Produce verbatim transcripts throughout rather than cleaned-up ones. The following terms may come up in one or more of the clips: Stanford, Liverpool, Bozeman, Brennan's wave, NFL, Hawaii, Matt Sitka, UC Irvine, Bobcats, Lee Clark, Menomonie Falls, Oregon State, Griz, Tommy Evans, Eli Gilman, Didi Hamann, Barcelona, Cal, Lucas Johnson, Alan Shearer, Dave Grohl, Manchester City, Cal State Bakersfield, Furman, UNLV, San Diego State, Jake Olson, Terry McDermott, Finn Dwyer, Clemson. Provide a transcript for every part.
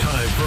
Time for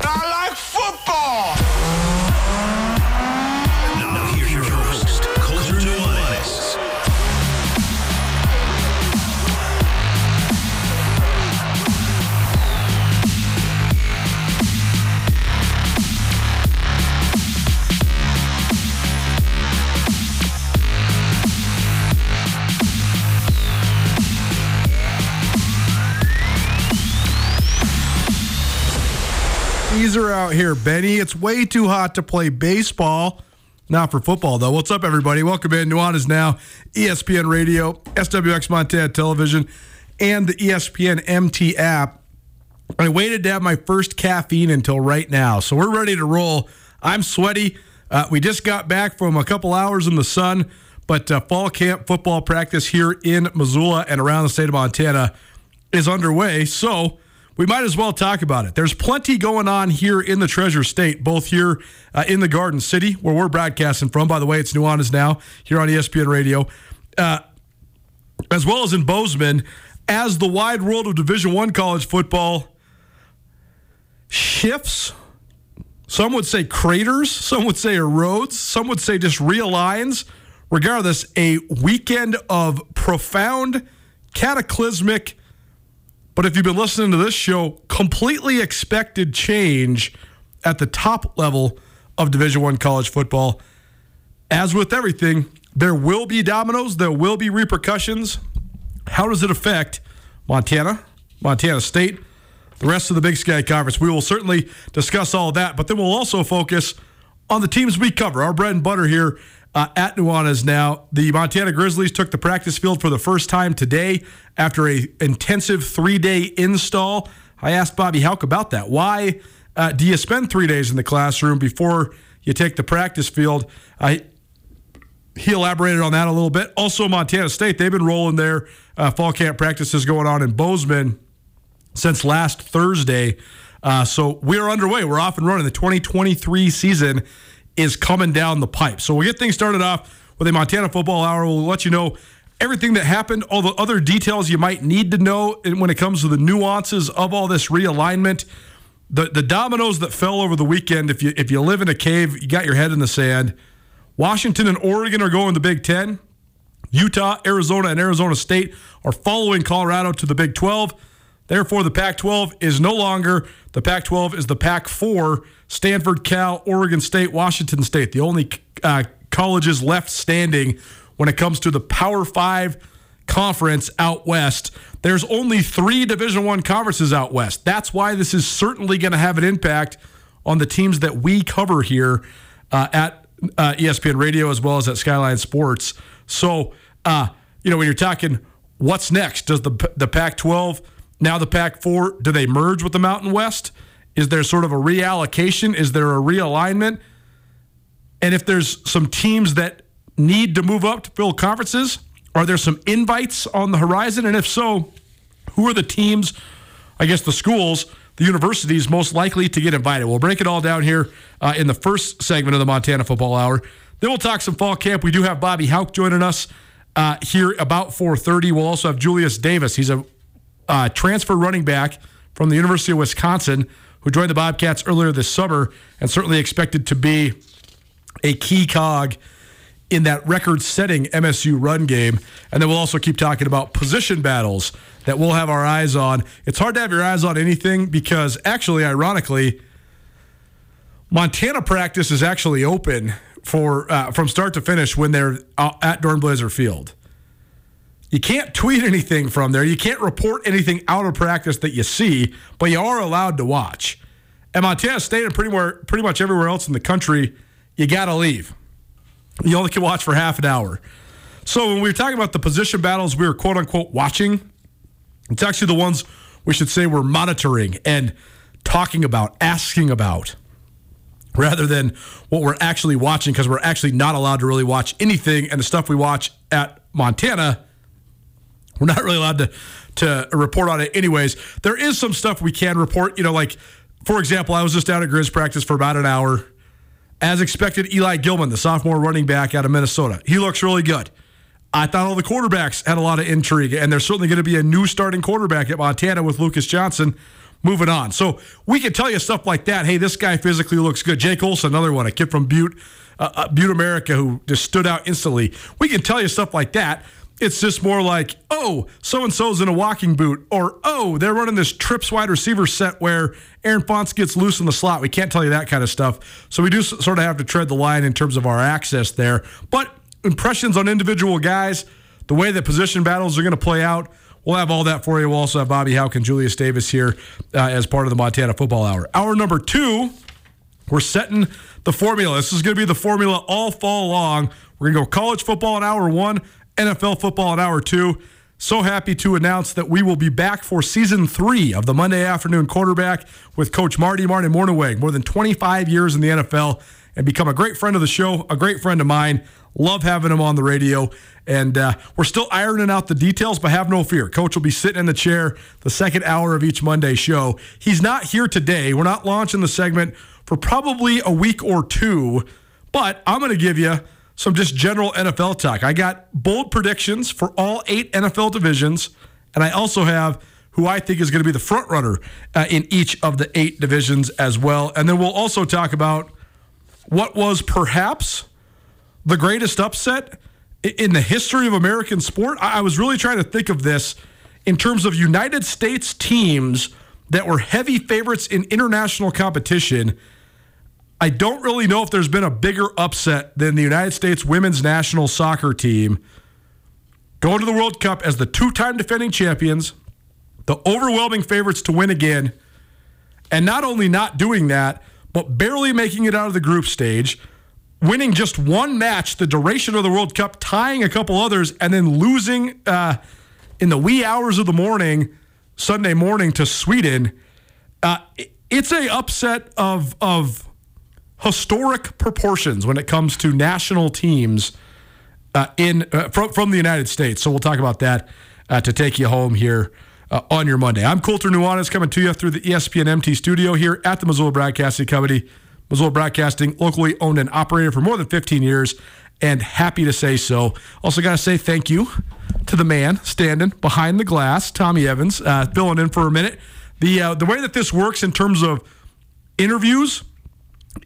I like football! Now here's your host, Colter Nuanez. Are out here, Benny. It's way too hot to play baseball. Not for football, though. What's up, everybody? Welcome in. Nuanez Now, E S P N Radio, S W X Montana Television, and the E S P N M T app. I waited to have my first caffeine until right now, so we're ready to roll. I'm sweaty. Uh, we just got back from a couple hours in the sun, but uh, fall camp football practice here in Missoula and around the state of Montana is underway, so we might as well talk about it. There's plenty going on here in the Treasure State, both here uh, in the Garden City, where we're broadcasting from. By the way, it's Nuanez Now here on E S P N Radio, uh, as well as in Bozeman, as the wide world of Division I college football shifts. Some would say craters. Some would say erodes. Some would say just realigns. Regardless, a weekend of profound, cataclysmic, but if you've been listening to this show, completely expected change at the top level of Division I college football. As with everything, there will be dominoes, there will be repercussions. How does it affect Montana, Montana State, the rest of the Big Sky Conference? We will certainly discuss all of that, but then we'll also focus on the teams we cover, our bread and butter here Uh, at Nuanez Now. The Montana Grizzlies took the practice field for the first time today after an intensive three-day install. I asked Bobby Hauck about that. Why uh, do you spend three days in the classroom before you take the practice field? I, he elaborated on that a little bit. Also, Montana State, they've been rolling their uh, fall camp practices going on in Bozeman since last Thursday. Uh, so we're underway. We're off and running. The twenty twenty-three season is coming down the pipe. So we'll get things started off with a Montana Football Hour. We'll let you know everything that happened, all the other details you might need to know when it comes to the nuances of all this realignment, the the dominoes that fell over the weekend. If you if you live in a cave, you got your head in the sand. Washington and Oregon are going to the Big Ten. Utah, Arizona, and Arizona State are following Colorado to the Big twelve. Therefore, the Pac twelve is no longer the Pac twelve, is the Pac four. Stanford, Cal, Oregon State, Washington State, the only uh, colleges left standing when it comes to the Power Five conference out west. There's only three Division I conferences out west. That's why this is certainly going to have an impact on the teams that we cover here uh, at uh, E S P N Radio as well as at Skyline Sports. So, uh, you know, when you're talking what's next, does the the Pac twelve, now the Pac four, do they merge with the Mountain West? Is there sort of a reallocation? Is there a realignment? And if there's some teams that need to move up to fill conferences? Are there some invites on the horizon? And if so, who are the teams, I guess the schools, the universities most likely to get invited? We'll break it all down here uh, in the first segment of the Montana Football Hour. Then we'll talk some fall camp. We do have Bobby Hauck joining us uh, here about four thirty. We'll also have Julius Davis. He's a uh, transfer running back from the University of Wisconsin who joined the Bobcats earlier this summer and certainly expected to be a key cog in that record-setting M S U run game. And then we'll also keep talking about position battles that we'll have our eyes on. It's hard to have your eyes on anything because, actually, ironically, Montana practice is actually open for uh, from start to finish when they're at Dornblazer Field. You can't tweet anything from there. You can't report anything out of practice that you see, but you are allowed to watch. And Montana State and pretty, more, pretty much everywhere else in the country, you got to leave. You only can watch for half an hour. So when we were talking about the position battles we were quote-unquote watching, it's actually the ones we should say we're monitoring and talking about, asking about, rather than what we're actually watching, because we're actually not allowed to really watch anything. And the stuff we watch at Montana, we're not really allowed to, to report on it anyways. There is some stuff we can report. You know, like, for example, I was just down at Grizz practice for about an hour. As expected, Eli Gilman, the sophomore running back out of Minnesota. He looks really good. I thought all the quarterbacks had a lot of intrigue, and there's certainly going to be a new starting quarterback at Montana with Lucas Johnson moving on. So we can tell you stuff like that. Hey, this guy physically looks good. Jake Olson, another one, a kid from Butte, uh, Butte, America, who just stood out instantly. We can tell you stuff like that. It's just more like, oh, so-and-so's in a walking boot, or, oh, they're running this trips wide receiver set where Aaron Fonts gets loose in the slot. We can't tell you that kind of stuff. So we do sort of have to tread the line in terms of our access there. But impressions on individual guys, the way that position battles are going to play out, we'll have all that for you. We'll also have Bobby Hauck and Julius Davis here uh, as part of the Montana Football Hour. Hour number two, we're setting the formula. This is going to be the formula all fall long. We're going to go college football in hour one, N F L football in hour two. So happy to announce that we will be back for season three of the Monday Afternoon Quarterback with Coach Marty Martin Mornaweg, more than twenty-five years in the N F L and become a great friend of the show, a great friend of mine. Love having him on the radio. And uh, we're still ironing out the details, but have no fear. Coach will be sitting in the chair the second hour of each Monday show. He's not here today. We're not launching the segment for probably a week or two, but I'm going to give you some just general N F L talk. I got bold predictions for all eight N F L divisions, and I also have who I think is going to be the front runner uh, in each of the eight divisions as well. And then we'll also talk about what was perhaps the greatest upset in the history of American sport. I was really trying to think of this in terms of United States teams that were heavy favorites in international competition. I don't really know if there's been a bigger upset than the United States women's national soccer team going to the World Cup as the two-time defending champions, the overwhelming favorites to win again, and not only not doing that, but barely making it out of the group stage, winning just one match the duration of the World Cup, tying a couple others, and then losing uh, in the wee hours of the morning, Sunday morning, to Sweden. Uh, it's a upset of of... historic proportions when it comes to national teams uh, in uh, from, from the United States. So we'll talk about that uh, to take you home here uh, on your Monday. I'm Colter Nuanez coming to you through the E S P N M T studio here at the Missoula Broadcasting Company. Missoula Broadcasting, locally owned and operated for more than fifteen years, and happy to say so. Also got to say thank you to the man standing behind the glass, Tommy Evans, uh, filling in for a minute. The, uh, the way that this works in terms of interviews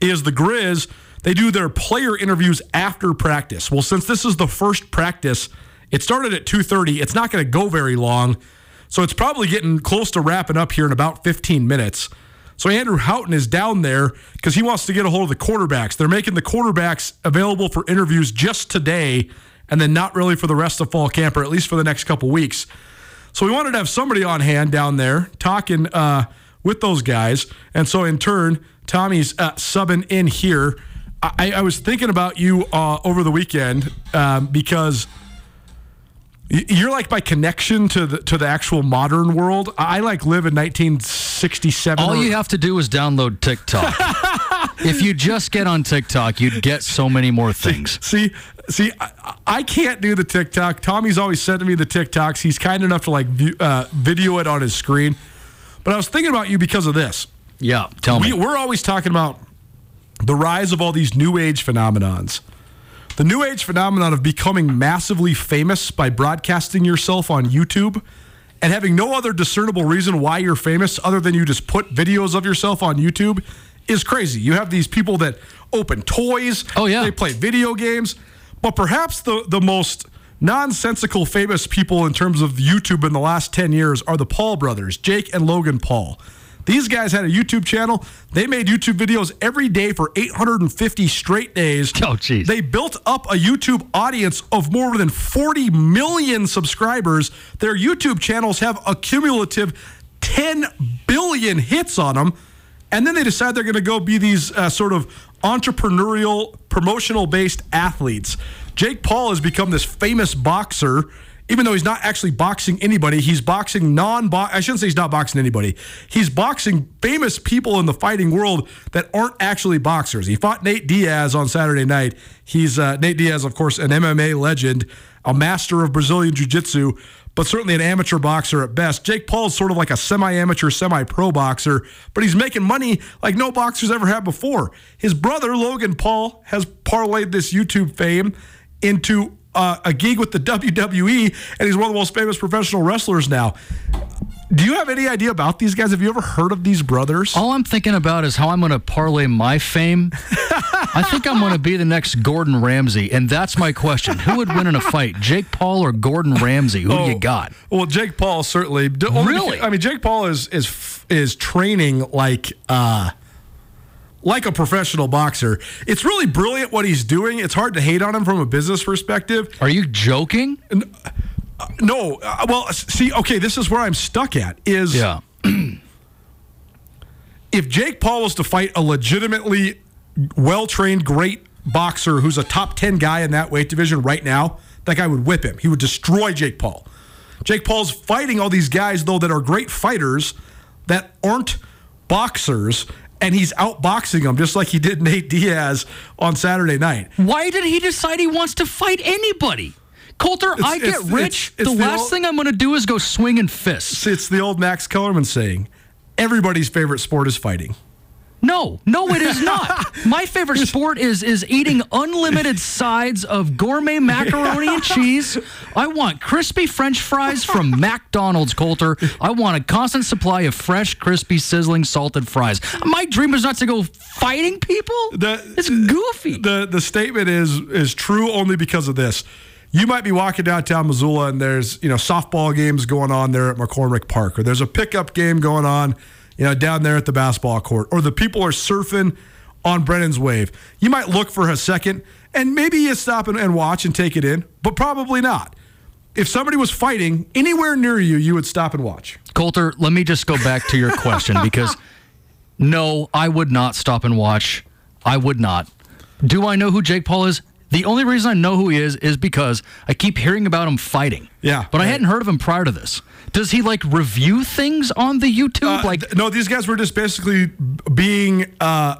is the Grizz, they do their player interviews after practice. Well, since this is the first practice, it started at two thirty. It's not going to go very long, so it's probably getting close to wrapping up here in about fifteen minutes. So Andrew Houghton is down there because he wants to get a hold of the quarterbacks. They're making the quarterbacks available for interviews just today and then not really for the rest of fall camp, or at least for the next couple weeks. So we wanted to have somebody on hand down there talking uh, with those guys, and so in turn, Tommy's uh, subbing in here. I, I was thinking about you uh, over the weekend um, because you're like my connection to the to the actual modern world. I like live in nineteen sixty-seven. All you have to do is download TikTok. If you just get on TikTok, you'd get so many more things. See, see, I, I can't do the TikTok. Tommy's always sent me the TikToks. He's kind enough to like view, uh, video it on his screen. But I was thinking about you because of this. Yeah, tell me. We, we're always talking about the rise of all these new age phenomenons. The new age phenomenon of becoming massively famous by broadcasting yourself on YouTube and having no other discernible reason why you're famous other than you just put videos of yourself on YouTube is crazy. You have these people that open toys. Oh, yeah. They play video games. But perhaps the, the most nonsensical famous people in terms of YouTube in the last ten years are the Paul brothers, Jake and Logan Paul. These guys had a YouTube channel. They made YouTube videos every day for eight hundred fifty straight days. Oh, geez. They built up a YouTube audience of more than forty million subscribers. Their YouTube channels have a cumulative ten billion hits on them. And then they decide they're going to go be these uh, sort of entrepreneurial, promotional-based athletes. Jake Paul has become this famous boxer. Even though he's not actually boxing anybody, he's boxing non-box. I shouldn't say he's not boxing anybody. He's boxing famous people in the fighting world that aren't actually boxers. He fought Nate Diaz on Saturday night. He's uh, Nate Diaz, of course, an M M A legend, a master of Brazilian jiu-jitsu, but certainly an amateur boxer at best. Jake Paul's sort of like a semi-amateur, semi-pro boxer, but he's making money like no boxer's ever had before. His brother, Logan Paul, has parlayed this YouTube fame into Uh, a gig with the W W E, and he's one of the most famous professional wrestlers now. Do you have any idea about these guys? Have you ever heard of these brothers? All I'm thinking about is how I'm going to parlay my fame. I think I'm going to be the next Gordon Ramsay, and that's my question. Who would win in a fight, Jake Paul or Gordon Ramsay? Who oh, do you got? Well, Jake Paul certainly. Really? I mean, Jake Paul is is is training like uh, like a professional boxer. It's really brilliant what he's doing. It's hard to hate on him from a business perspective. Are you joking? No. Uh, well, see, okay, this is where I'm stuck at is yeah. If Jake Paul was to fight a legitimately well-trained great boxer who's a top ten guy in that weight division right now, that guy would whip him. He would destroy Jake Paul. Jake Paul's fighting all these guys, though, that are great fighters that aren't boxers, and he's outboxing them just like he did Nate Diaz on Saturday night. Why did he decide he wants to fight anybody? Colter, it's, I get it's, rich. It's, it's the, the last old, thing I'm going to do is go swinging fists. It's the old Max Kellerman saying, everybody's favorite sport is fighting. No, no, it is not. My favorite sport is is eating unlimited sides of gourmet macaroni and cheese. I want crispy French fries from McDonald's, Colter. I want a constant supply of fresh, crispy, sizzling, salted fries. My dream is not to go fighting people. The, it's goofy. The the statement is is true only because of this. You might be walking downtown Missoula and there's, you know, softball games going on there at McCormick Park, or there's a pickup game going on, you know, down there at the basketball court, or the people are surfing on Brennan's Wave. You might look for a second, and maybe you stop and, and watch and take it in, but probably not. If somebody was fighting anywhere near you, you would stop and watch. Colter, let me just go back to your question, because no, I would not stop and watch. I would not. Do I know who Jake Paul is? The only reason I know who he is is because I keep hearing about him fighting. Yeah. But right. I hadn't heard of him prior to this. Does he, like, review things on the YouTube? Uh, like, th- No, these guys were just basically being, uh,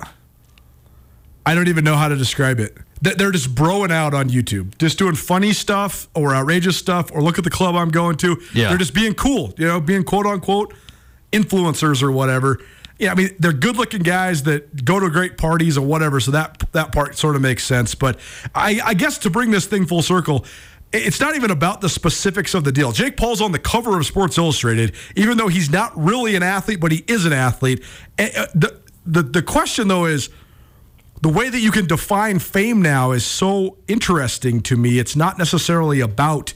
I don't even know how to describe it. They're just broing out on YouTube, just doing funny stuff or outrageous stuff, or look at the club I'm going to. Yeah. They're just being cool, you know, being quote-unquote influencers or whatever. Yeah, I mean, they're good-looking guys that go to great parties or whatever, so that that part sort of makes sense. But I, I guess to bring this thing full circle, it's not even about the specifics of the deal. Jake Paul's on the cover of Sports Illustrated, even though he's not really an athlete, but he is an athlete. The, the, the question, though, is the way that you can define fame now is so interesting to me. It's not necessarily about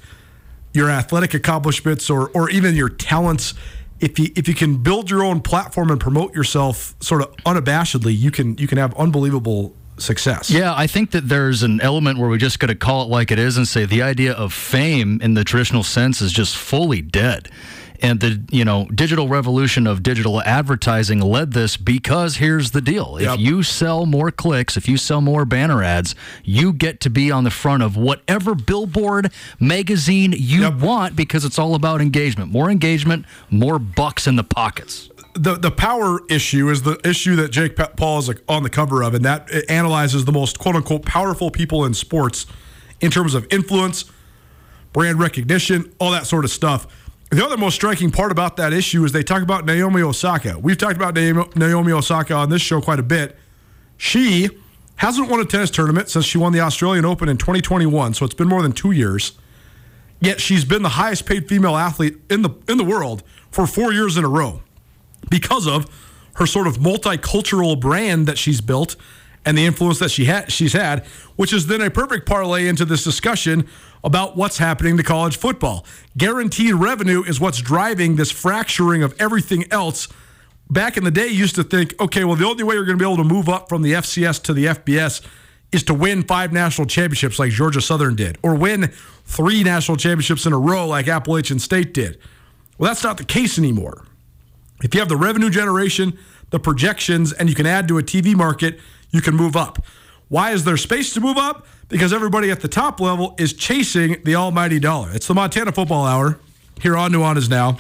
your athletic accomplishments or or even your talents. If you if you can build your own platform and promote yourself sort of unabashedly, you can you can have unbelievable success. Yeah, I think that there's an element where we just got to call it like it is and say the idea of fame in the traditional sense is just fully dead. And the, you know, digital revolution of digital advertising led this, because here's the deal. If yep. you sell more clicks, if you sell more banner ads, you get to be on the front of whatever billboard, magazine you yep. want, because it's all about engagement. More engagement, more bucks in the pockets. the the power issue is the issue that Jake Paul is on the cover of, and that it analyzes the most quote-unquote powerful people in sports in terms of influence, brand recognition, all that sort of stuff. The other most striking part about that issue is they talk about Naomi Osaka. We've talked about Naomi Osaka on this show quite a bit. She hasn't won a tennis tournament since she won the Australian Open in twenty twenty-one, so it's been more than two years. Yet she's been the highest paid female athlete in the in the world for four years in a row because of her sort of multicultural brand that she's built and the influence that she had, she's had, which is then a perfect parlay into this discussion about what's happening to college football. Guaranteed revenue is what's driving this fracturing of everything else. Back in the day, you used to think, okay, well, the only way you're going to be able to move up from the F C S to the F B S is to win five national championships like Georgia Southern did, or win three national championships in a row like Appalachian State did. Well, that's not the case anymore. If you have the revenue generation, the projections, and you can add to a T V market, you can move up. Why is there space to move up? Because everybody at the top level is chasing the almighty dollar. It's the Montana Football Hour here on Nuanez Now.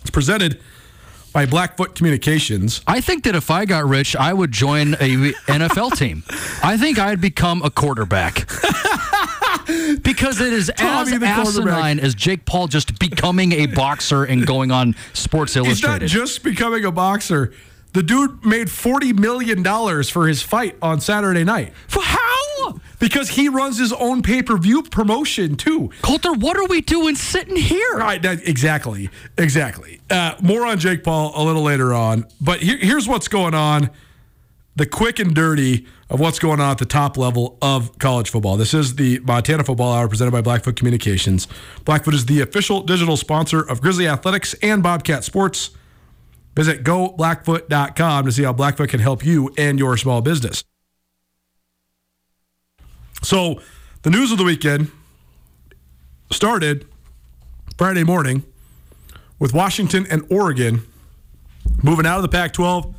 It's presented by Blackfoot Communications. I think that if I got rich, I would join a N F L team. I think I'd become a quarterback. Because it is Tommy as asinine as Jake Paul just becoming a boxer and going on Sports Illustrated. He's not just becoming a boxer. The dude made forty million dollars for his fight on Saturday night. For how? Because he runs his own pay-per-view promotion, too. Colter, what are we doing sitting here? Right, that, exactly, exactly. Uh, more on Jake Paul a little later on. But here, here's what's going on, the quick and dirty of what's going on at the top level of college football. This is the Montana Football Hour presented by Blackfoot Communications. Blackfoot is the official digital sponsor of Grizzly Athletics and Bobcat Sports. Visit go blackfoot dot com to see how Blackfoot can help you and your small business. So the news of the weekend started Friday morning with Washington and Oregon moving out of the Pac twelve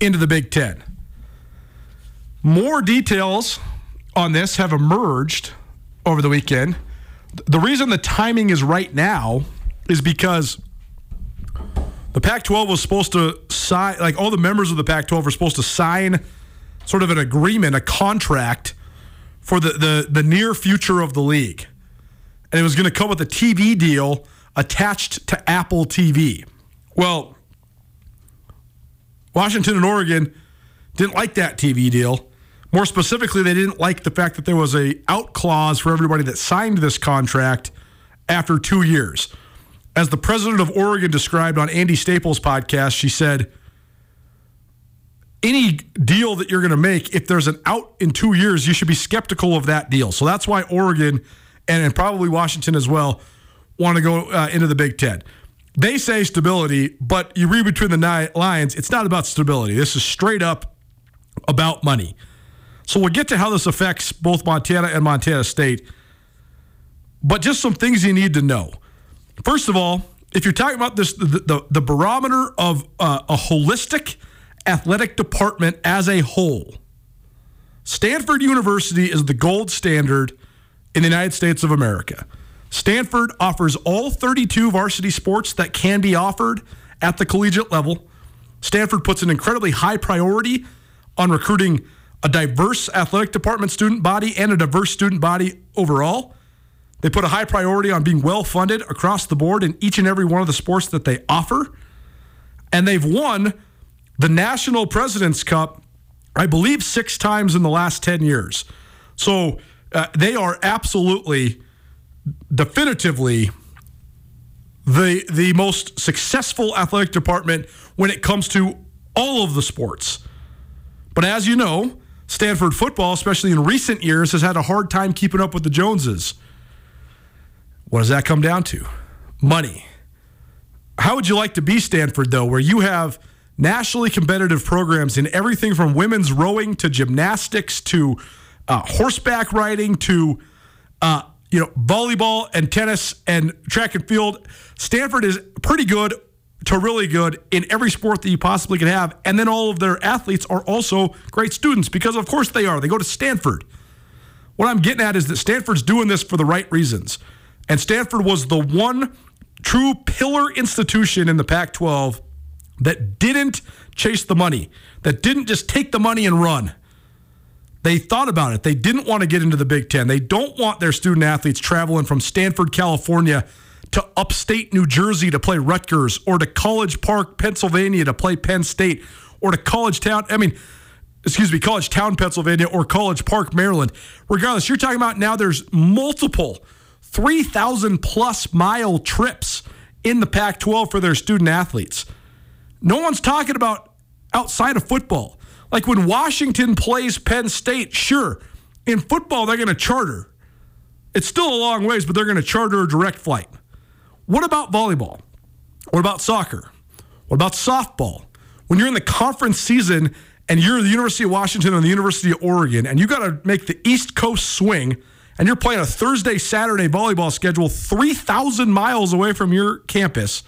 into the Big Ten. More details on this have emerged over the weekend. The reason the timing is right now is because the Pac twelve was supposed to sign, like all the members of the Pac twelve were supposed to sign sort of an agreement, a contract for the, the, the near future of the league. And it was going to come with a T V deal attached to Apple T V. Well, Washington and Oregon didn't like that T V deal. More specifically, they didn't like the fact that there was a out clause for everybody that signed this contract after two years. As the president of Oregon described on Andy Staples' podcast, she said, any deal that you're going to make, if there's an out in two years, you should be skeptical of that deal. So that's why Oregon, and, and probably Washington as well, want to go uh, into the Big Ten. They say stability, but you read between the lines, it's not about stability. This is straight up about money. So we'll get to how this affects both Montana and Montana State. But just some things you need to know. First of all, if you're talking about this, the, the, the barometer of uh, a holistic athletic department as a whole, Stanford University is the gold standard in the United States of America. Stanford offers all thirty-two varsity sports that can be offered at the collegiate level. Stanford puts an incredibly high priority on recruiting a diverse athletic department student body and a diverse student body overall. They put a high priority on being well-funded across the board in each and every one of the sports that they offer. And they've won the National President's Cup, I believe, six times in the last ten years. So uh, they are absolutely, definitively, the, the most successful athletic department when it comes to all of the sports. But as you know, Stanford football, especially in recent years, has had a hard time keeping up with the Joneses. What does that come down to? Money. How would you like to be Stanford, though, where you have nationally competitive programs in everything from women's rowing to gymnastics to uh, horseback riding to uh, you know volleyball and tennis and track and field? Stanford is pretty good to really good in every sport that you possibly could have, and then all of their athletes are also great students because, of course, they are. They go to Stanford. What I'm getting at is that Stanford's doing this for the right reasons. And Stanford was the one true pillar institution in the Pac twelve that didn't chase the money, that didn't just take the money and run. They thought about it. They didn't want to get into the Big Ten. They don't want their student athletes traveling from Stanford, California, to upstate New Jersey to play Rutgers, or to College Park, Pennsylvania to play Penn State, or to College Town, I mean, excuse me, College Town, Pennsylvania, or College Park, Maryland. Regardless, you're talking about now there's multiple three thousand plus mile trips in the Pac twelve for their student athletes. No one's talking about outside of football. Like when Washington plays Penn State, sure, in football they're going to charter. It's still a long ways, but they're going to charter a direct flight. What about volleyball? What about soccer? What about softball? When you're in the conference season and you're the University of Washington and the University of Oregon and you got to make the East Coast swing and you're playing a Thursday, Saturday volleyball schedule three thousand miles away from your campus,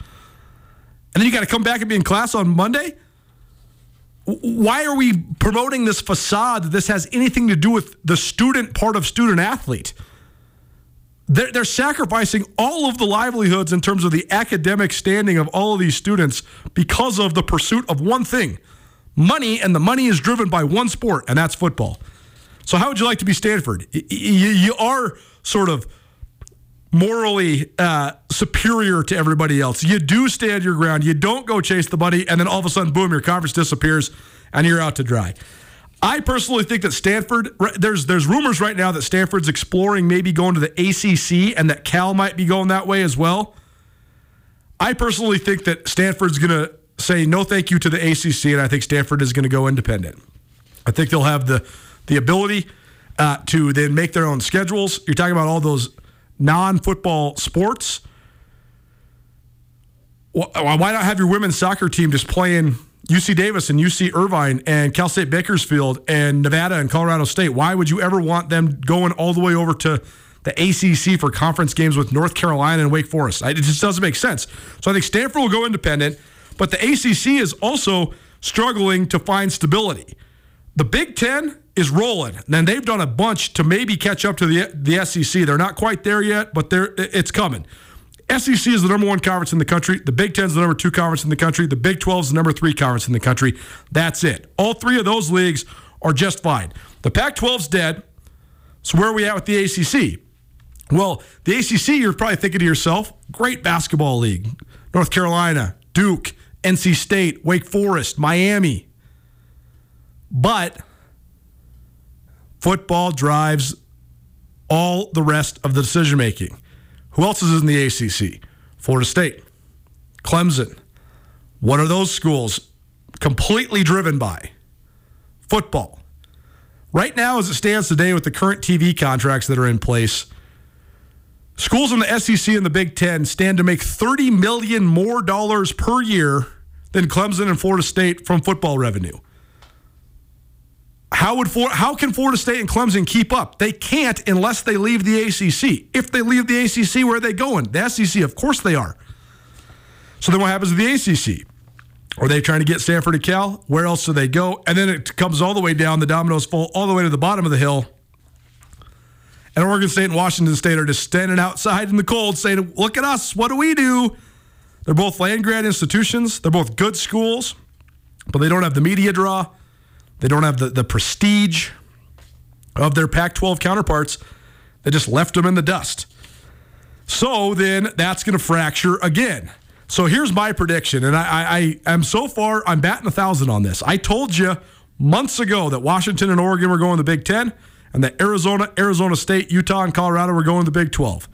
and then you got to come back and be in class on Monday? Why are we promoting this facade that this has anything to do with the student part of student athlete? They're, they're sacrificing all of the livelihoods in terms of the academic standing of all of these students because of the pursuit of one thing, money, and the money is driven by one sport, and that's football. So how would you like to be Stanford? You are sort of morally uh, superior to everybody else. You do stand your ground. You don't go chase the money, and then all of a sudden, boom, your conference disappears, and you're out to dry. I personally think that Stanford, there's there's rumors right now that Stanford's exploring maybe going to the A C C and that Cal might be going that way as well. I personally think that Stanford's going to say no thank you to the A C C, and I think Stanford is going to go independent. I think they'll have the, the ability uh, to then make their own schedules. You're talking about all those non-football sports. Why not have your women's soccer team just playing U C Davis and U C Irvine and Cal State Bakersfield and Nevada and Colorado State? Why would you ever want them going all the way over to the A C C for conference games with North Carolina and Wake Forest? It just doesn't make sense. So I think Stanford will go independent, but the A C C is also struggling to find stability. The Big Ten is rolling, and they've done a bunch to maybe catch up to the the S E C. They're not quite there yet, but they're it's coming. S E C is the number one conference in the country. The Big Ten is the number two conference in the country. The Big twelve is the number three conference in the country. That's it. All three of those leagues are just fine. The Pac twelve's dead, so where are we at with the A C C? Well, the A C C, you're probably thinking to yourself, great basketball league. North Carolina, Duke, N C State, Wake Forest, Miami. But football drives all the rest of the decision-making. Who else is in the A C C? Florida State, Clemson. What are those schools completely driven by? Football. Right now, as it stands today with the current T V contracts that are in place, schools in the S E C and the Big Ten stand to make thirty million dollars more dollars per year than Clemson and Florida State from football revenue. How would how can Florida State and Clemson keep up? They can't unless they leave the A C C. If they leave the A C C, where are they going? The S E C, of course they are. So then what happens to the A C C? Are they trying to get Stanford and Cal? Where else do they go? And then it comes all the way down, the dominoes fall all the way to the bottom of the hill. And Oregon State and Washington State are just standing outside in the cold saying, look at us, what do we do? They're both land-grant institutions. They're both good schools, but they don't have the media draw. They don't have the, the prestige of their Pac twelve counterparts. They just left them in the dust. So then that's going to fracture again. So here's my prediction, and I, I, I'm so far, I'm batting a thousand on this. I told you months ago that Washington and Oregon were going to the Big Ten, and that Arizona, Arizona State, Utah, and Colorado were going to the Big twelve.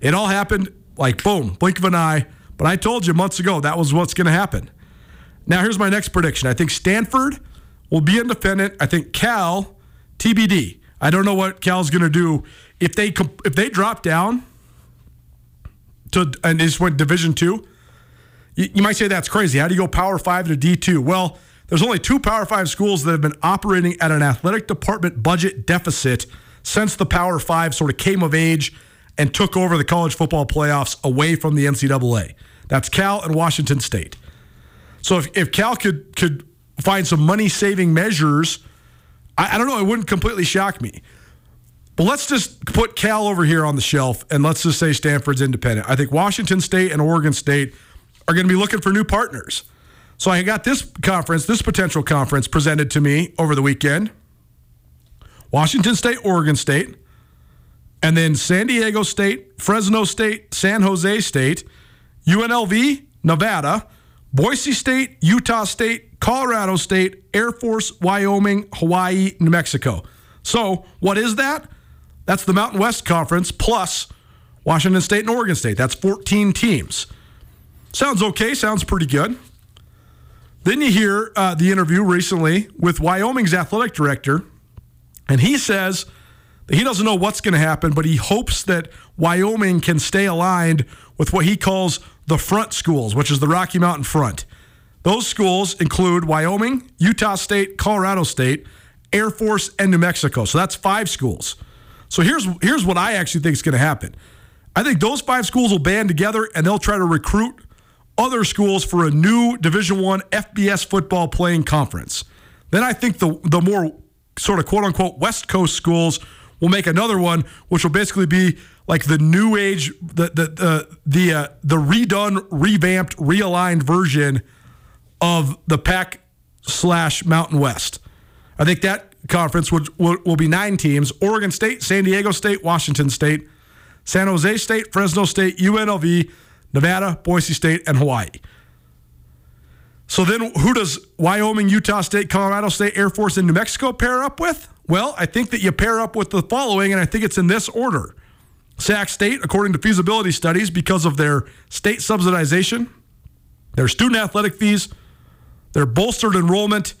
It all happened like, boom, blink of an eye. But I told you months ago that was what's going to happen. Now here's my next prediction. I think Stanford will be independent. I think Cal, T B D. I don't know what Cal's going to do. If they if they drop down to and just went Division two, you, you might say that's crazy. How do you go Power five to D two? Well, there's only two Power five schools that have been operating at an athletic department budget deficit since the Power five sort of came of age and took over the college football playoffs away from the N C double A. That's Cal and Washington State. So if, if Cal could could... find some money-saving measures, I, I don't know, it wouldn't completely shock me. But let's just put Cal over here on the shelf, and let's just say Stanford's independent. I think Washington State and Oregon State are going to be looking for new partners. So I got this conference, this potential conference presented to me over the weekend. Washington State, Oregon State, and then San Diego State, Fresno State, San Jose State, U N L V, Nevada, Boise State, Utah State, Colorado State, Air Force, Wyoming, Hawaii, New Mexico. So what is that? That's the Mountain West Conference plus Washington State and Oregon State. That's fourteen teams. Sounds okay. Sounds pretty good. Then you hear uh, the interview recently with Wyoming's athletic director, and he says that he doesn't know what's going to happen, but he hopes that Wyoming can stay aligned with what he calls the front schools, which is the Rocky Mountain front. Those schools include Wyoming, Utah State, Colorado State, Air Force, and New Mexico. So that's five schools. So here's here's what I actually think is going to happen. I think those five schools will band together, and they'll try to recruit other schools for a new Division I F B S football playing conference. Then I think the the more sort of quote-unquote West Coast schools will make another one, which will basically be like the new age, the the uh, the uh, the redone, revamped, realigned version of the Pac slash Mountain West. I think that conference would will, will be nine teams: Oregon State, San Diego State, Washington State, San Jose State, Fresno State, U N L V, Nevada, Boise State, and Hawaii. So then who does Wyoming, Utah State, Colorado State, Air Force, and New Mexico pair up with? Well, I think that you pair up with the following, and I think it's in this order. Sac State, according to feasibility studies, because of their state subsidization, their student athletic fees, their bolstered enrollment,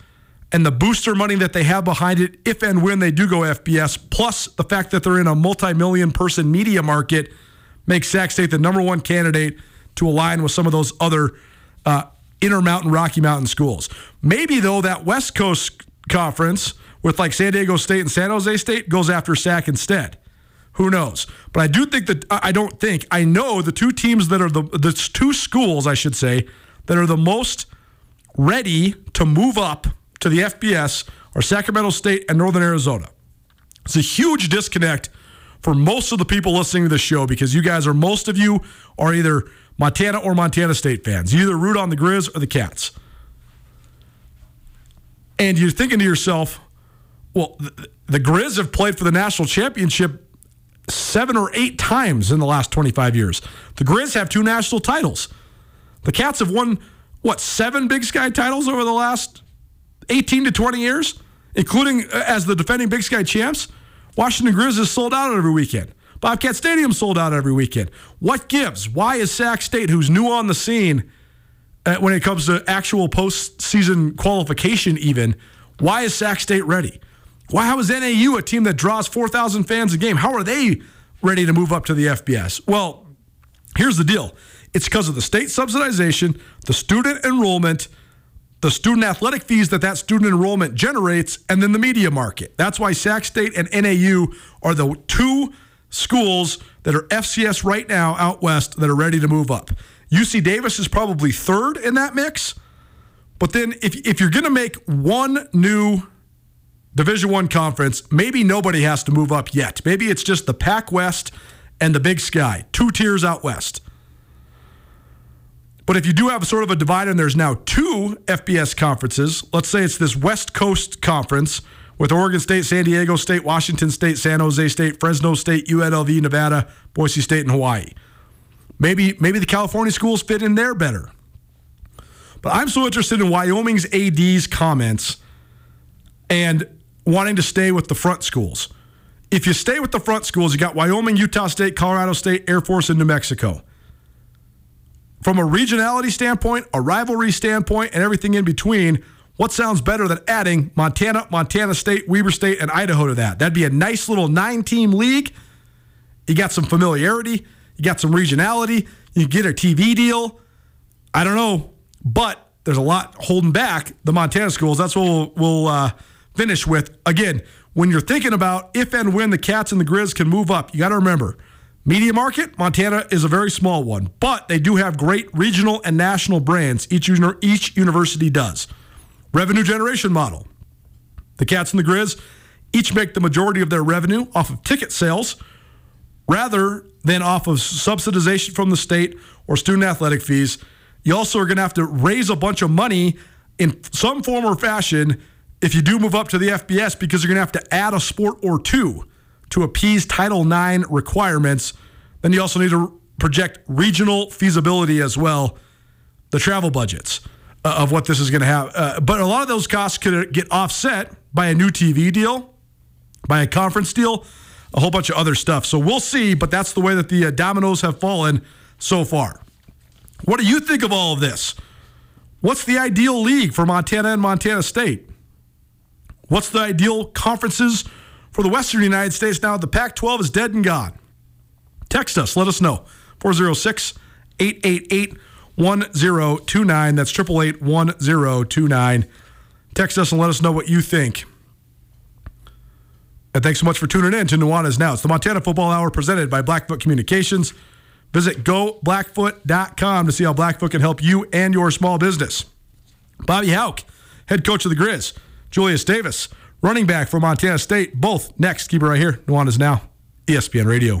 and the booster money that they have behind it if and when they do go F B S, plus the fact that they're in a multi-million person media market, makes Sac State the number one candidate to align with some of those other uh, Intermountain, Rocky Mountain schools. Maybe, though, that West Coast conference with like San Diego State and San Jose State goes after Sac instead. Who knows? But I do think that, I don't think, I know the two teams that are the, the two schools, I should say, that are the most ready to move up to the F B S are Sacramento State and Northern Arizona. It's a huge disconnect for most of the people listening to this show, because you guys are, most of you are either Montana or Montana State fans. You either root on the Grizz or the Cats. And you're thinking to yourself, well, the, the Grizz have played for the national championship seven or eight times in the last twenty-five years. The Grizz have two national titles. The Cats have won, what, seven Big Sky titles over the last eighteen to twenty years, including as the defending Big Sky champs. Washington Grizz is sold out every weekend. Bobcat Stadium sold out every weekend. What gives? Why is Sac State, who's new on the scene uh, when it comes to actual postseason qualification even, why is Sac State ready? Why? How is N A U, a team that draws four thousand fans a game, how are they ready to move up to the F B S? Well, here's the deal. It's because of the state subsidization, the student enrollment, the student athletic fees that that student enrollment generates, and then the media market. That's why Sac State and N A U are the two schools that are F C S right now out west that are ready to move up. U C Davis is probably third in that mix. But then if, if you're going to make one new Division I conference, maybe nobody has to move up yet. Maybe it's just the Pac West and the Big Sky, two tiers out west. But if you do have sort of a divide and there's now two F B S conferences, let's say it's this West Coast conference with Oregon State, San Diego State, Washington State, San Jose State, Fresno State, U N L V, Nevada, Boise State, and Hawaii. Maybe maybe the California schools fit in there better. But I'm so interested in Wyoming's A D's comments and wanting to stay with the front schools. If you stay with the front schools, you got Wyoming, Utah State, Colorado State, Air Force, and New Mexico. From a regionality standpoint, a rivalry standpoint, and everything in between, what sounds better than adding Montana, Montana State, Weber State, and Idaho to that? That'd be a nice little nine-team league. You got some familiarity. You got some regionality. You get a T V deal. I don't know, but there's a lot holding back the Montana schools. That's what we'll, we'll uh, finish with. Again, when you're thinking about if and when the Cats and the Grizz can move up, you got to remember, media market, Montana is a very small one, but they do have great regional and national brands. Each, uni- each university does. Revenue generation model. The Cats and the Grizz each make the majority of their revenue off of ticket sales rather than off of subsidization from the state or student athletic fees. You also are going to have to raise a bunch of money in some form or fashion if you do move up to the F B S, because you're going to have to add a sport or two to appease Title nine requirements. Then you also need to project regional feasibility as well, the travel budgets uh, of what this is going to have. Uh, but a lot of those costs could get offset by a new T V deal, by a conference deal, a whole bunch of other stuff. So we'll see, but that's the way that the uh, dominoes have fallen so far. What do you think of all of this? What's the ideal league for Montana and Montana State? What's the ideal conferences for the Western United States now? The Pac twelve is dead and gone. Text us. Let us know. four oh six, eight eight eight, one oh two nine. That's eight eight eight, one oh two nine. Text us and let us know what you think. And thanks so much for tuning in to Nuanez Now. It's the Montana Football Hour presented by Blackfoot Communications. Visit go blackfoot dot com to see how Blackfoot can help you and your small business. Bobby Hauck, head coach of the Grizz. Julius Davis, running back for Montana State. Both next. Keep it right here. Nuanez Now, E S P N Radio.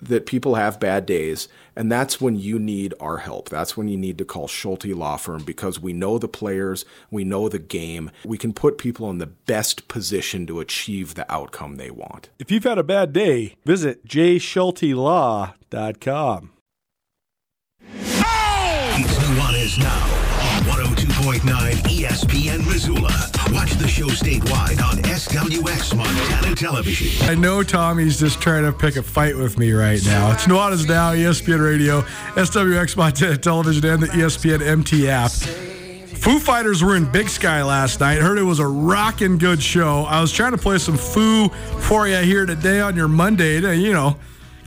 that people have bad days, and that's when you need our help. That's when you need to call Schulte Law Firm, because we know the players, we know the game. We can put people in the best position to achieve the outcome they want. If you've had a bad day, visit j schulte law dot com. Oh! It's Nuanez Now on one oh two point nine E S P N Missoula. Watch the show statewide on S W X Montana Television. I know Tommy's just trying to pick a fight with me right now. It's Nuanez Now, E S P N Radio, S W X Montana Television, and the E S P N M T app. Foo Fighters were in Big Sky last night. Heard it was a rockin' good show. I was trying to play some Foo for you here today on your Monday to, you know,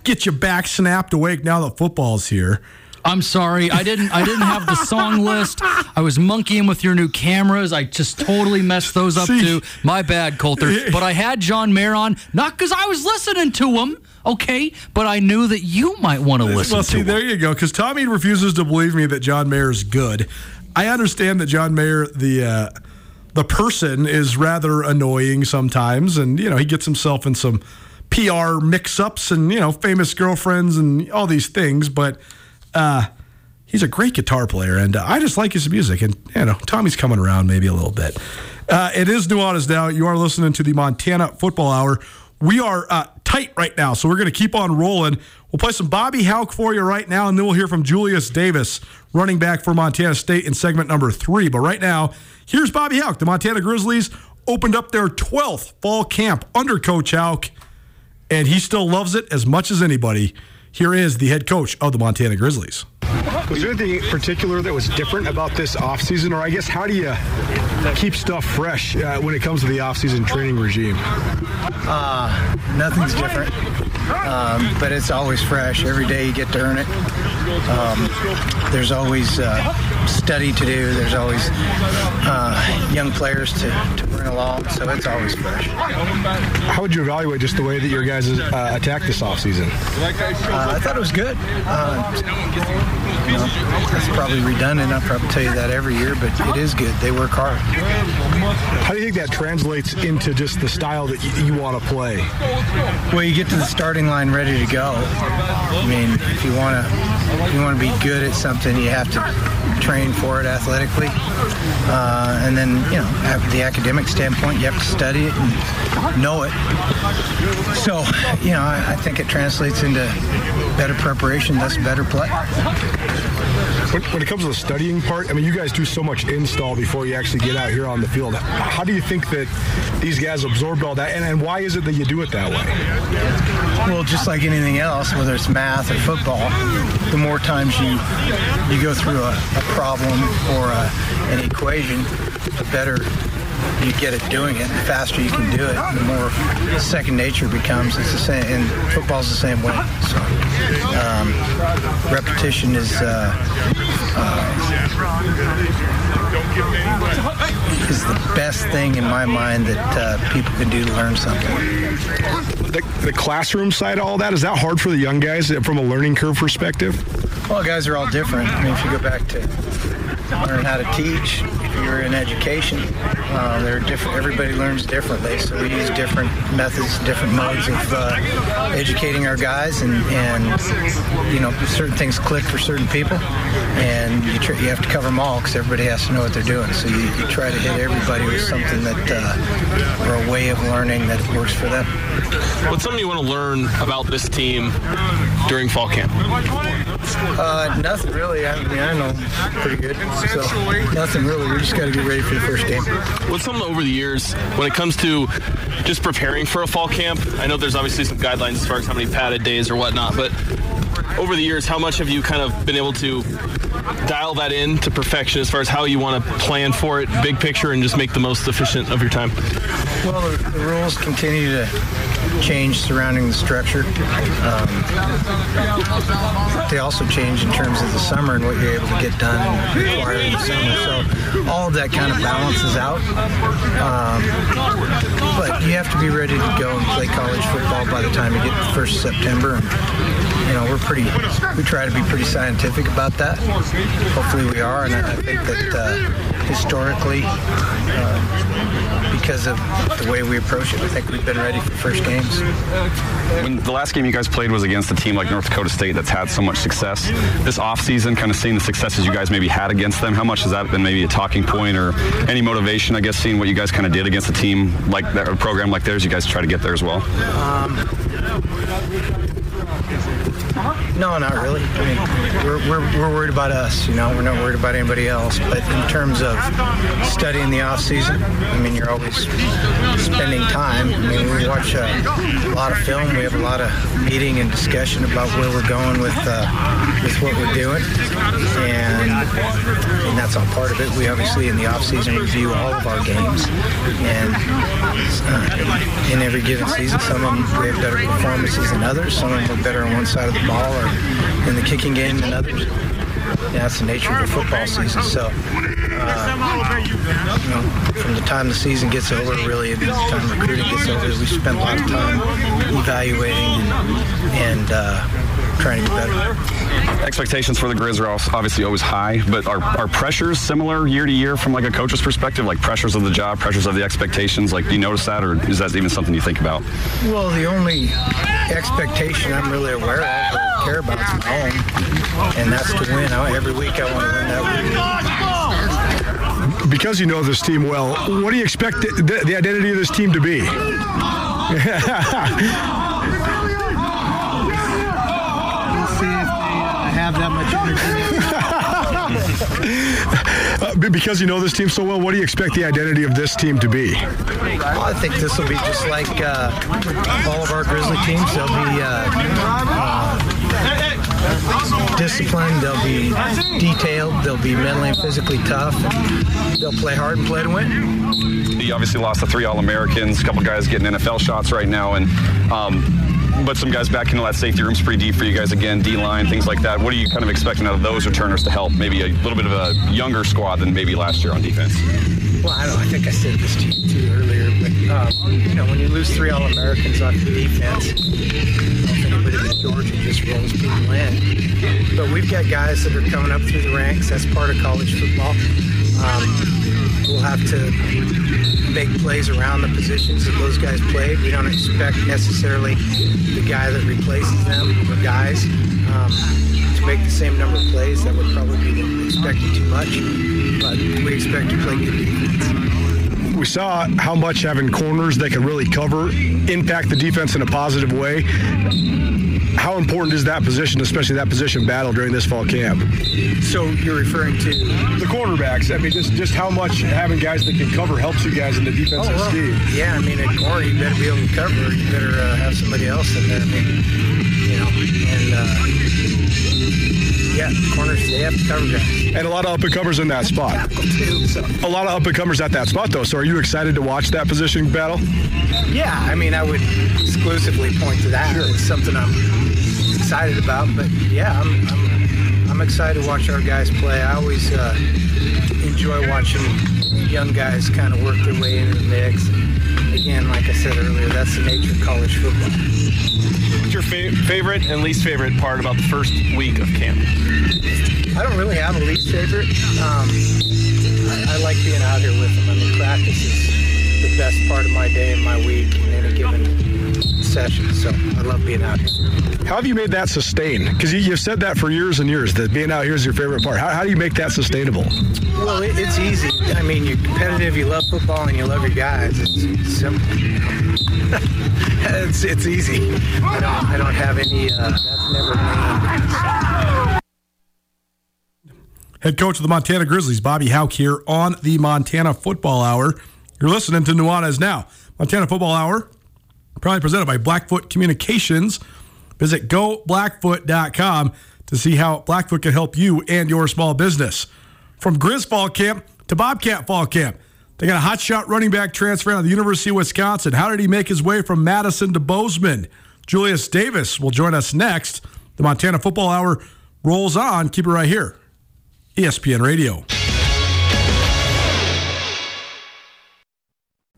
get you back snapped awake now that football's here. I'm sorry. I didn't I didn't have the song list. I was monkeying with your new cameras. I just totally messed those up, See, too. My bad, Colter. But I had John Mayer on, not because I was listening to him, okay, but I knew that you might want to listen well, see, to him. Well, see, there you go, because Tommy refuses to believe me that John Mayer is good. I understand that John Mayer, the uh, the person, is rather annoying sometimes, and, you know, he gets himself in some P R mix-ups and, you know, famous girlfriends and all these things, but... Uh, he's a great guitar player, and uh, I just like his music. And, you know, Tommy's coming around maybe a little bit. Uh, it is Nuanez Now. You are listening to the Montana Football Hour. We are uh, tight right now, so we're going to keep on rolling. We'll play some Bobby Hauck for you right now, and then we'll hear from Julius Davis, running back for Montana State, in segment number three. But right now, here's Bobby Hauck. The Montana Grizzlies opened up their twelfth fall camp under Coach Hauck, and he still loves it as much as anybody. Here is the head coach of the Montana Grizzlies. Was there anything particular that was different about this offseason, or I guess how do you keep stuff fresh uh, when it comes to the offseason training regime? Uh, nothing's different, um, but it's always fresh. Every day you get to earn it. Um, there's always uh, study to do. There's always uh, young players to, to bring along, so it's always fresh. How would you evaluate just the way that your guys uh, attacked this offseason? Uh, I thought it was good. Uh, You know, that's probably redundant. I'll probably tell you that every year, but it is good. They work hard. How do you think that translates into just the style that you, you want to play? Well, you get to the starting line ready to go. I mean, if you want to, if you want to be good at something, you have to train for it athletically. Uh, and then, you know, at the academic standpoint, you have to study it and know it. So, you know, I, I think it translates into better preparation, thus better play. When, when it comes to the studying part, I mean, you guys do so much install before you actually get out here on the field. How do you think that these guys absorbed all that, and, and why is it that you do it that way? Well, just like anything else, whether it's math or football, the more times you you go through a, a problem or a, an equation, the better you get at doing it, the faster you can do it, and the more second nature becomes. It's the same, and football's the same way. So um, repetition is uh, uh, is the best thing in my mind that uh, people can do to learn something. The, the classroom side of all that, is that hard for the young guys from a learning curve perspective? Well, guys are all different. I mean, if you go back to learn how to teach, if you're in education, uh, they're different. Everybody learns differently, so we use different methods, different modes of uh, educating our guys, and, and you know, certain things click for certain people, and you, tr- you have to cover them all because everybody has to know what they're doing. So you, you try to hit everybody with something that uh, or a way of learning that works for them. What's something you want to learn about this team during fall camp? Uh, nothing really. I mean, I know pretty good. So, nothing really. We just got to get ready for the first game. What's something over the years when it comes to just preparing for a fall camp? I know there's obviously some guidelines as far as how many padded days or whatnot, but over the years, how much have you kind of been able to dial that in to perfection as far as how you want to plan for it, big picture, and just make the most efficient of your time? Well, the, the rules continue to change surrounding the structure. Um, they also change in terms of the summer and what you're able to get done and require in the summer. So all of that kind of balances out. Um, but you have to be ready to go and play college football by the time you get to first September. You know, we're pretty, we try to be pretty scientific about that. Hopefully we are, and I think that uh, historically, uh, because of the way we approach it, I think we've been ready for first games. When the last game you guys played was against a team like North Dakota State that's had so much success, this offseason, kind of seeing the successes you guys maybe had against them, how much has that been maybe a talking point or any motivation, I guess, seeing what you guys kind of did against a team like that, or a program like theirs, you guys try to get there as well? Um... No, not really. I mean, we're, we're we're worried about us, you know. We're not worried about anybody else. But in terms of studying the off season, I mean, you're always spending time. I mean, we watch a, a lot of film. We have a lot of meeting and discussion about where we're going with uh, with what we're doing, and, and that's all part of it. We obviously in the off season review all of our games, and uh, in every given season, some of them we have better performances than others. Some of them are better on one side of the ball or in the kicking game than others. Yeah, that's the nature of the football season. So, uh, you know, from the time the season gets over, really, and the time recruiting gets over, we spend a lot of time evaluating and, and uh, trying to get better. Expectations for the Grizz are obviously always high, but are, are pressures similar year to year from like a coach's perspective, like pressures of the job, pressures of the expectations? Like, do you notice that, or is that even something you think about? Well, the only expectation I'm really aware of or care about is my own, and that's to win. Every week I want to win that week. Because you know this team well, what do you expect the, the, the identity of this team to be? We'll see if they have that much energy. uh, because you know this team so well, what do you expect the identity of this team to be? Well, I think this will be just like uh, all of our Grizzly teams. They'll be... Uh, uh, disciplined, they'll be detailed, they'll be mentally and physically tough, they'll play hard and play to win. You obviously lost the three All-Americans, a couple guys getting N F L shots right now, and um, but some guys back into that safety room's pretty deep for you guys again, D-line, things like that. What are you kind of expecting out of those returners to help? Maybe a little bit of a younger squad than maybe last year on defense. Well, I don't know, I think I said this to you too earlier, but um, you know, when you lose three All-Americans on defense, Georgia just rolls people in. But we've got guys that are coming up through the ranks. That's part of college football. Um, we'll have to make plays around the positions that those guys played. We don't expect necessarily the guy that replaces them or guys um, to make the same number of plays, that would probably be expected too much, but we expect to play good defense. We saw how much having corners that can really cover impact the defense in a positive way. How important is that position, especially that position battle during this fall camp? So you're referring to the cornerbacks. I mean, just, just how much having guys that can cover helps you guys in the defensive oh, well, scheme. Yeah, I mean, at corner, you better be able to cover. You better uh, have somebody else in there. I mean, you know, and uh, yeah, corners, they have to cover guys. And a lot of up-and-comers in that spot. Too, so. A lot of up-and-comers at that spot, though. So are you excited to watch that position battle? Yeah, I mean, I would exclusively point to that. Sure. It's something I'm excited about, but yeah, I'm, I'm I'm excited to watch our guys play. I always uh, enjoy watching young guys kind of work their way into the mix. And again, like I said earlier, that's the nature of college football. What's your fa- favorite and least favorite part about the first week of camp? I don't really have a least favorite. Um, I, I like being out here with them. I mean, practice is the best part of my day and my week in any given session, so I love being out here. How have you made that sustain? Because you, you've said that for years and years, that being out here is your favorite part. How, how do you make that sustainable? Well, it, it's easy. I mean, you're competitive, you love football, and you love your guys. It's, it's simple. it's, it's easy. I don't, I don't have any, uh, that's never been. Head coach of the Montana Grizzlies, Bobby Hauck, here on the Montana Football Hour. You're listening to Nuanez Now. Montana Football Hour, probably presented by Blackfoot Communications. Visit go blackfoot dot com to see how Blackfoot can help you and your small business. From Grizz Fall Camp to Bobcat Fall Camp, they got a hotshot running back transfer out of the University of Wisconsin. How did he make his way from Madison to Bozeman? Julius Davis will join us next. The Montana Football Hour rolls on. Keep it right here. E S P N Radio.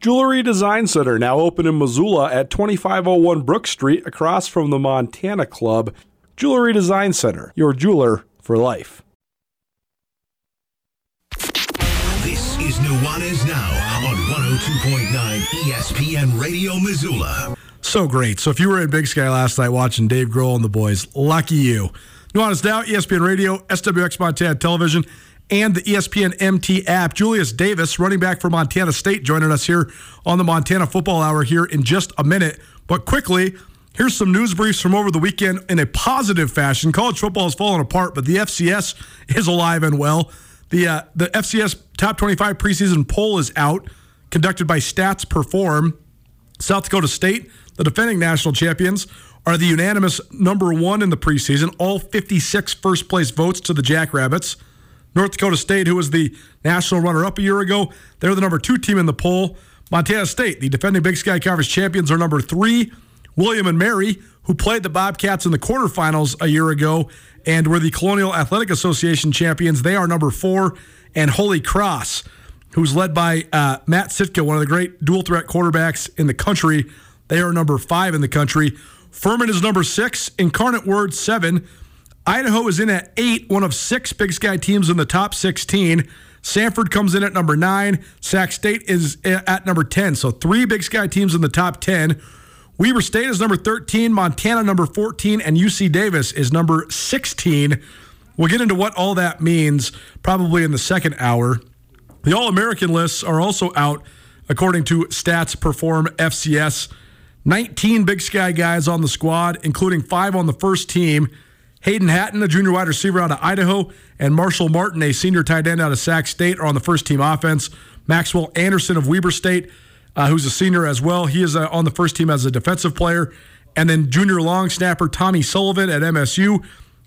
Jewelry Design Center, now open in Missoula at twenty-five oh one Brook Street, across from the Montana Club. Jewelry Design Center, your jeweler for life. This is Nuanez Now on one oh two point nine E S P N Radio Missoula. So great. So if you were in Big Sky last night watching Dave Grohl and the boys, lucky you. Nuanez Now, E S P N Radio, S W X Montana Television, and the E S P N M T app. Julius Davis, running back for Montana State, joining us here on the Montana Football Hour here in just a minute. But quickly, here's some news briefs from over the weekend in a positive fashion. College football is falling apart, but the F C S is alive and well. The uh, the F C S Top twenty-five preseason poll is out, conducted by Stats Perform. South Dakota State, the defending national champions, are the unanimous number one in the preseason, all fifty-six first-place votes to the Jackrabbits. North Dakota State, who was the national runner-up a year ago, they're the number two team in the poll. Montana State, the defending Big Sky Conference champions, are number three. William and Mary, who played the Bobcats in the quarterfinals a year ago and were the Colonial Athletic Association champions, they are number four. And Holy Cross, who's led by uh, Matt Sitka, one of the great dual-threat quarterbacks in the country, they are number five in the country. Furman is number six, Incarnate Word seven. Idaho is in at eight, one of six Big Sky teams in the top sixteen. Sanford comes in at number nine. Sac State is at number ten, so three Big Sky teams in the top ten. Weber State is number thirteen, Montana number fourteen, and U C Davis is number sixteen. We'll get into what all that means probably in the second hour. The All-American lists are also out, according to Stats Perform F C S. nineteen Big Sky guys on the squad, including five on the first team. Hayden Hatton, a junior wide receiver out of Idaho, and Marshall Martin, a senior tight end out of Sac State, are on the first-team offense. Maxwell Anderson of Weber State, uh, who's a senior as well, he is uh, on the first team as a defensive player. And then junior long snapper Tommy Sullivan at M S U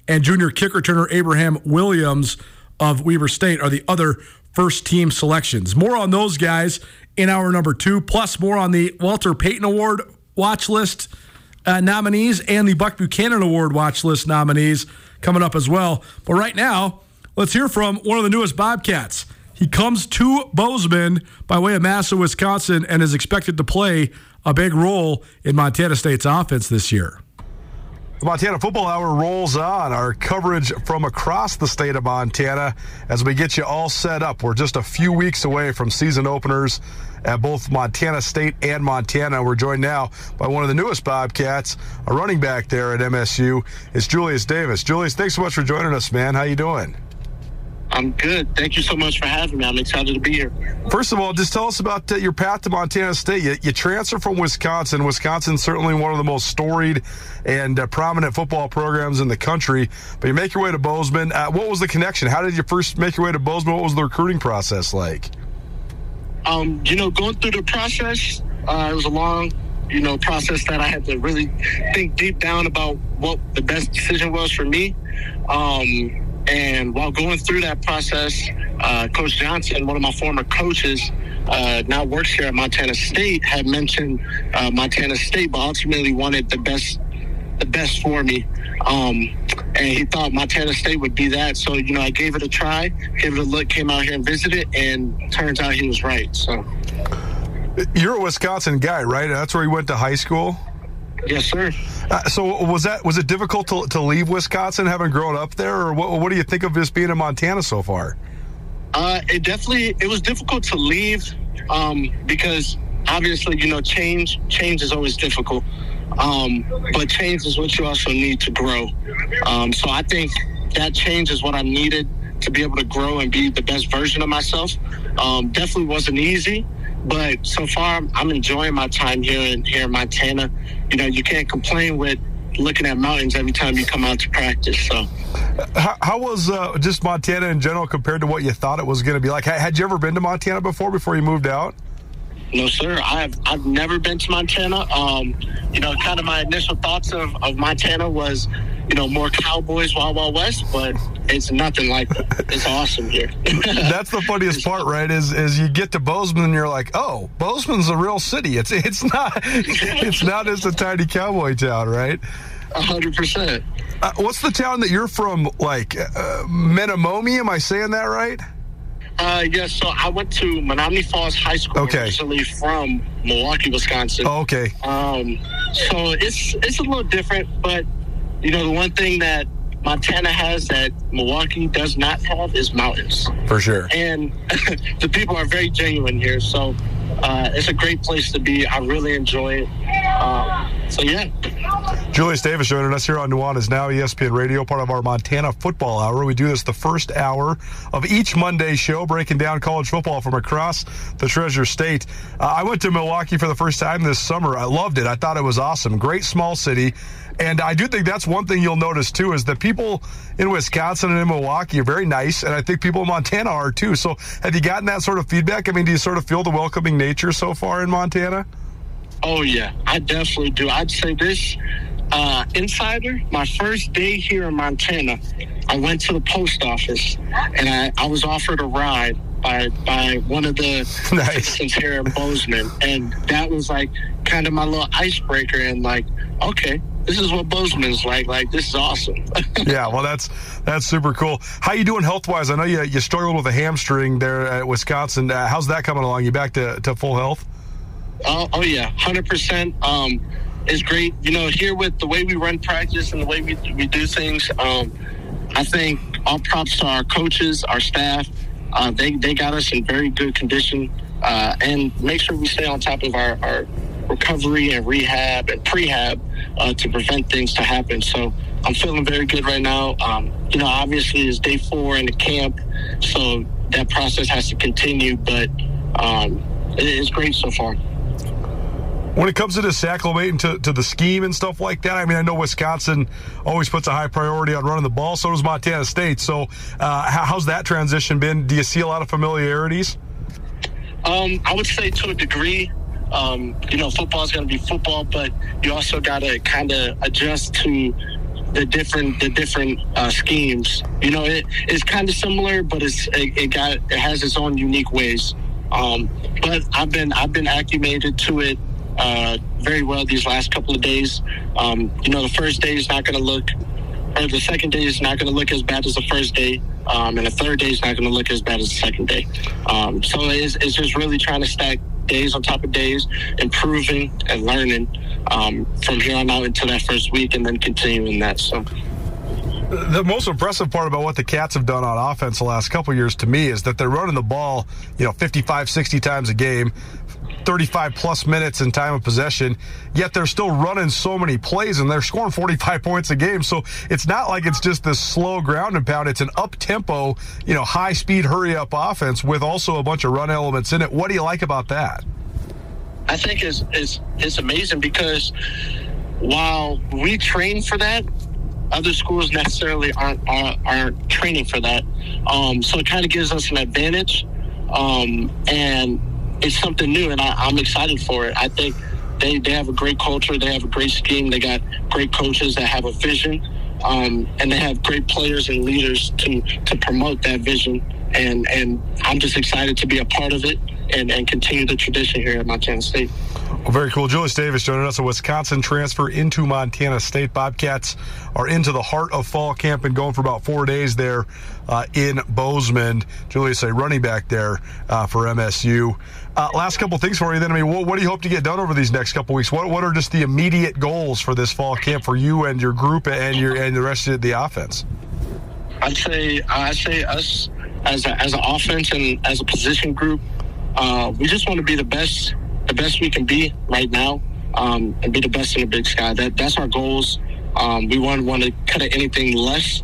and junior kick returner Abraham Williams of Weber State are the other first-team selections. More on those guys in hour number two, plus more on the Walter Payton Award watch list uh, nominees and the Buck Buchanan Award watch list nominees coming up as well. But right now, let's hear from one of the newest Bobcats. He comes to Bozeman by way of Massa, Wisconsin, and is expected to play a big role in Montana State's offense this year. The Montana Football Hour rolls on. Our coverage from across the state of Montana as we get you all set up. We're just a few weeks away from season openers at both Montana State and Montana. We're joined now by one of the newest Bobcats, a running back there at M S U. It's Julius Davis. Julius, thanks so much for joining us, man. How you doing? I'm good. Thank you so much for having me. I'm excited to be here. First of all, just tell us about uh, your path to Montana State. You, you transfer from Wisconsin. Wisconsin's certainly one of the most storied and uh, prominent football programs in the country. But you make your way to Bozeman. Uh, what was the connection? How did you first make your way to Bozeman? What was the recruiting process like? Um, you know, going through the process, uh, it was a long, you know, process that I had to really think deep down about what the best decision was for me. Um And while going through that process, uh, Coach Johnson, one of my former coaches, uh, now works here at Montana State, had mentioned uh, Montana State, but ultimately wanted the best, the best for me. Um, and he thought Montana State would be that. So, you know, I gave it a try, gave it a look, came out here and visited, and turns out he was right. So, you're a Wisconsin guy, right? That's where you went to high school? Yes, sir. Uh, so was that was it difficult to, to leave Wisconsin, having grown up there, or what, what do you think of this being in Montana so far? Uh, it definitely it was difficult to leave um, because obviously, you know, change change is always difficult, um, but change is what you also need to grow. Um, so I think that change is what I needed to be able to grow and be the best version of myself. Um, definitely wasn't easy. But so far, I'm enjoying my time here in, here in Montana. You know, you can't complain with looking at mountains every time you come out to practice. So, how, how was uh, just Montana in general compared to what you thought it was going to be like? Had you ever been to Montana before, before you moved out? No, sir. I've I've never been to Montana. Um, you know, kind of my initial thoughts of, of Montana was, you know, more Cowboys, Wild Wild West, but it's nothing like that. It's awesome here. That's the funniest part, right, is is you get to Bozeman and you're like, oh, Bozeman's a real city. It's it's not it's not just a tiny cowboy town, right? A hundred percent. What's the town that you're from, like, uh, Menomomi? Am I saying that right? Uh, yes, so I went to Menomonie Falls High School, okay, originally from Milwaukee, Wisconsin. Oh, okay. Um, so it's it's a little different, but, you know, the one thing that Montana has that Milwaukee does not have is mountains. For sure. And the people are very genuine here, so uh, it's a great place to be. I really enjoy it. Uh, so, yeah. Julius Davis joining us here on Nuanez Now, E S P N Radio, part of our Montana Football Hour. We do this the first hour of each Monday show, breaking down college football from across the Treasure State. Uh, I went to Milwaukee for the first time this summer. I loved it. I thought it was awesome. Great small city. And I do think that's one thing you'll notice, too, is that people in Wisconsin and in Milwaukee are very nice, and I think people in Montana are, too. So have you gotten that sort of feedback? I mean, do you sort of feel the welcoming nature so far in Montana? Oh, yeah, I definitely do. I'd say this, uh, insider, my first day here in Montana, I went to the post office, and I, I was offered a ride by by one of the citizens here in Bozeman, and that was, like, kind of my little icebreaker, and, like, okay, this is what Bozeman's like. Like, this is awesome. Yeah, well, that's that's super cool. How you doing health-wise? I know you, you struggled with a hamstring there at Wisconsin. Uh, how's that coming along? You back to, to full health? Oh, oh yeah, one hundred percent. Um, it's great. You know, here with the way we run practice and the way we, we do things, um, I think all props to our coaches, our staff. Uh, they, they got us in very good condition uh, and make sure we stay on top of our, our recovery and rehab and prehab uh, to prevent things to happen. So I'm feeling very good right now. Um, you know, obviously it's day four in the camp, so that process has to continue, but um, it, it's great so far. When it comes to this acclimating to, to the scheme and stuff like that, I mean, I know Wisconsin always puts a high priority on running the ball. So does Montana State. So uh, how's that transition been? Do you see a lot of familiarities? Um, I would say to a degree. Um, you know, football is going to be football, but you also got to kind of adjust to the different the different uh, schemes. You know, it, it's kind of similar, but it's it, it got it has its own unique ways. Um, but I've been I've been acclimated to it. Uh, very well these last couple of days. Um, you know, the first day is not going to look and the second day is not going to look as bad as the first day, um, and the third day is not going to look as bad as the second day. Um, so it's, it's just really trying to stack days on top of days, improving and learning um, from here on out until that first week, and then continuing that. So the most impressive part about what the Cats have done on offense the last couple of years to me is that they're running the ball, you know, fifty-five, sixty times a game, thirty-five plus minutes in time of possession, yet they're still running so many plays and they're scoring forty-five points a game. So it's not like it's just this slow ground and pound. It's an up-tempo, you know, high-speed hurry-up offense with also a bunch of run elements in it. What do you like about that? I think it's, it's, it's amazing because while we train for that, other schools necessarily aren't, aren't, aren't training for that. Um, so it kind of gives us an advantage, um, and it's something new, and I, I'm excited for it. I think they, they have a great culture. They have a great scheme. They got great coaches that have a vision, um, and they have great players and leaders to, to promote that vision. And, and I'm just excited to be a part of it and, and continue the tradition here at Montana State. Well, very cool. Julius Davis joining us, a Wisconsin transfer into Montana State. Bobcats are into the heart of fall camp and going for about four days there uh, in Bozeman. Julius, a running back there uh, for M S U. Uh, last couple things for you then. I mean, what, what do you hope to get done over these next couple weeks? What what are just the immediate goals for this fall camp for you and your group and your and the rest of the offense? I'd say I'd say us as a, as an offense and as a position group, uh, we just want to be the best. The best we can be right now, um, and be the best in the Big Sky. That that's our goals. Um, we wouldn't want to cut it anything less,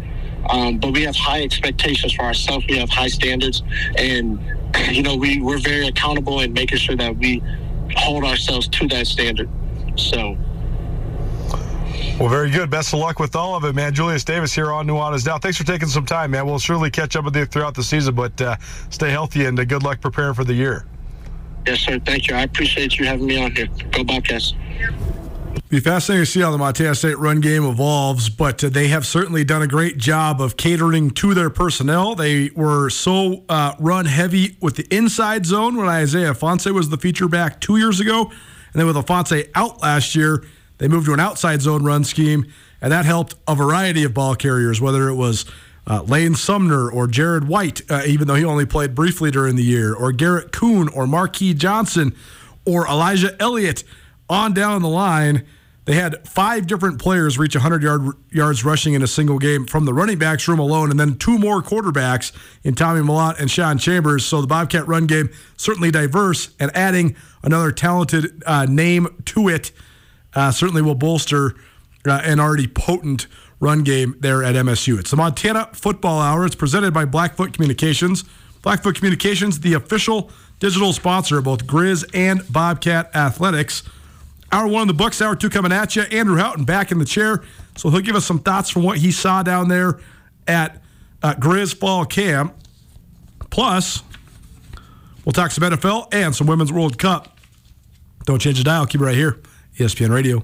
um, but we have high expectations for ourselves. We have high standards, and you know we we're very accountable in making sure that we hold ourselves to that standard. So. Well, very good. Best of luck with all of it, man. Julius Davis here on Nuanez Now. Thanks for taking some time, man. We'll surely catch up with you throughout the season, but uh, stay healthy and uh, good luck preparing for the year. Yes, sir. Thank you. I appreciate you having me on here. Go Bobcats. It'll be fascinating to see how the Montana State run game evolves, but uh, they have certainly done a great job of catering to their personnel. They were so uh, run heavy with the inside zone when Isaiah Fonse was the feature back two years ago, and then with Afonso out last year, they moved to an outside zone run scheme, and that helped a variety of ball carriers, whether it was Uh, Lane Sumner or Jared White, uh, even though he only played briefly during the year, or Garrett Kuhn or Marquis Johnson or Elijah Elliott on down the line. They had five different players reach one hundred yards rushing in a single game from the running backs room alone, and then two more quarterbacks in Tommy Millott and Sean Chambers. So the Bobcat run game, certainly diverse, and adding another talented uh, name to it uh, certainly will bolster uh, an already potent run game there at M S U. It's the Montana Football Hour. It's presented by Blackfoot Communications. Blackfoot Communications, the official digital sponsor of both Grizz and Bobcat Athletics. Hour one in the books, hour two coming at you. Andrew Houghton back in the chair, so he'll give us some thoughts from what he saw down there at uh, Grizz Fall Camp. Plus, we'll talk some N F L and some Women's World Cup. Don't change the dial. Keep it right here. E S P N Radio.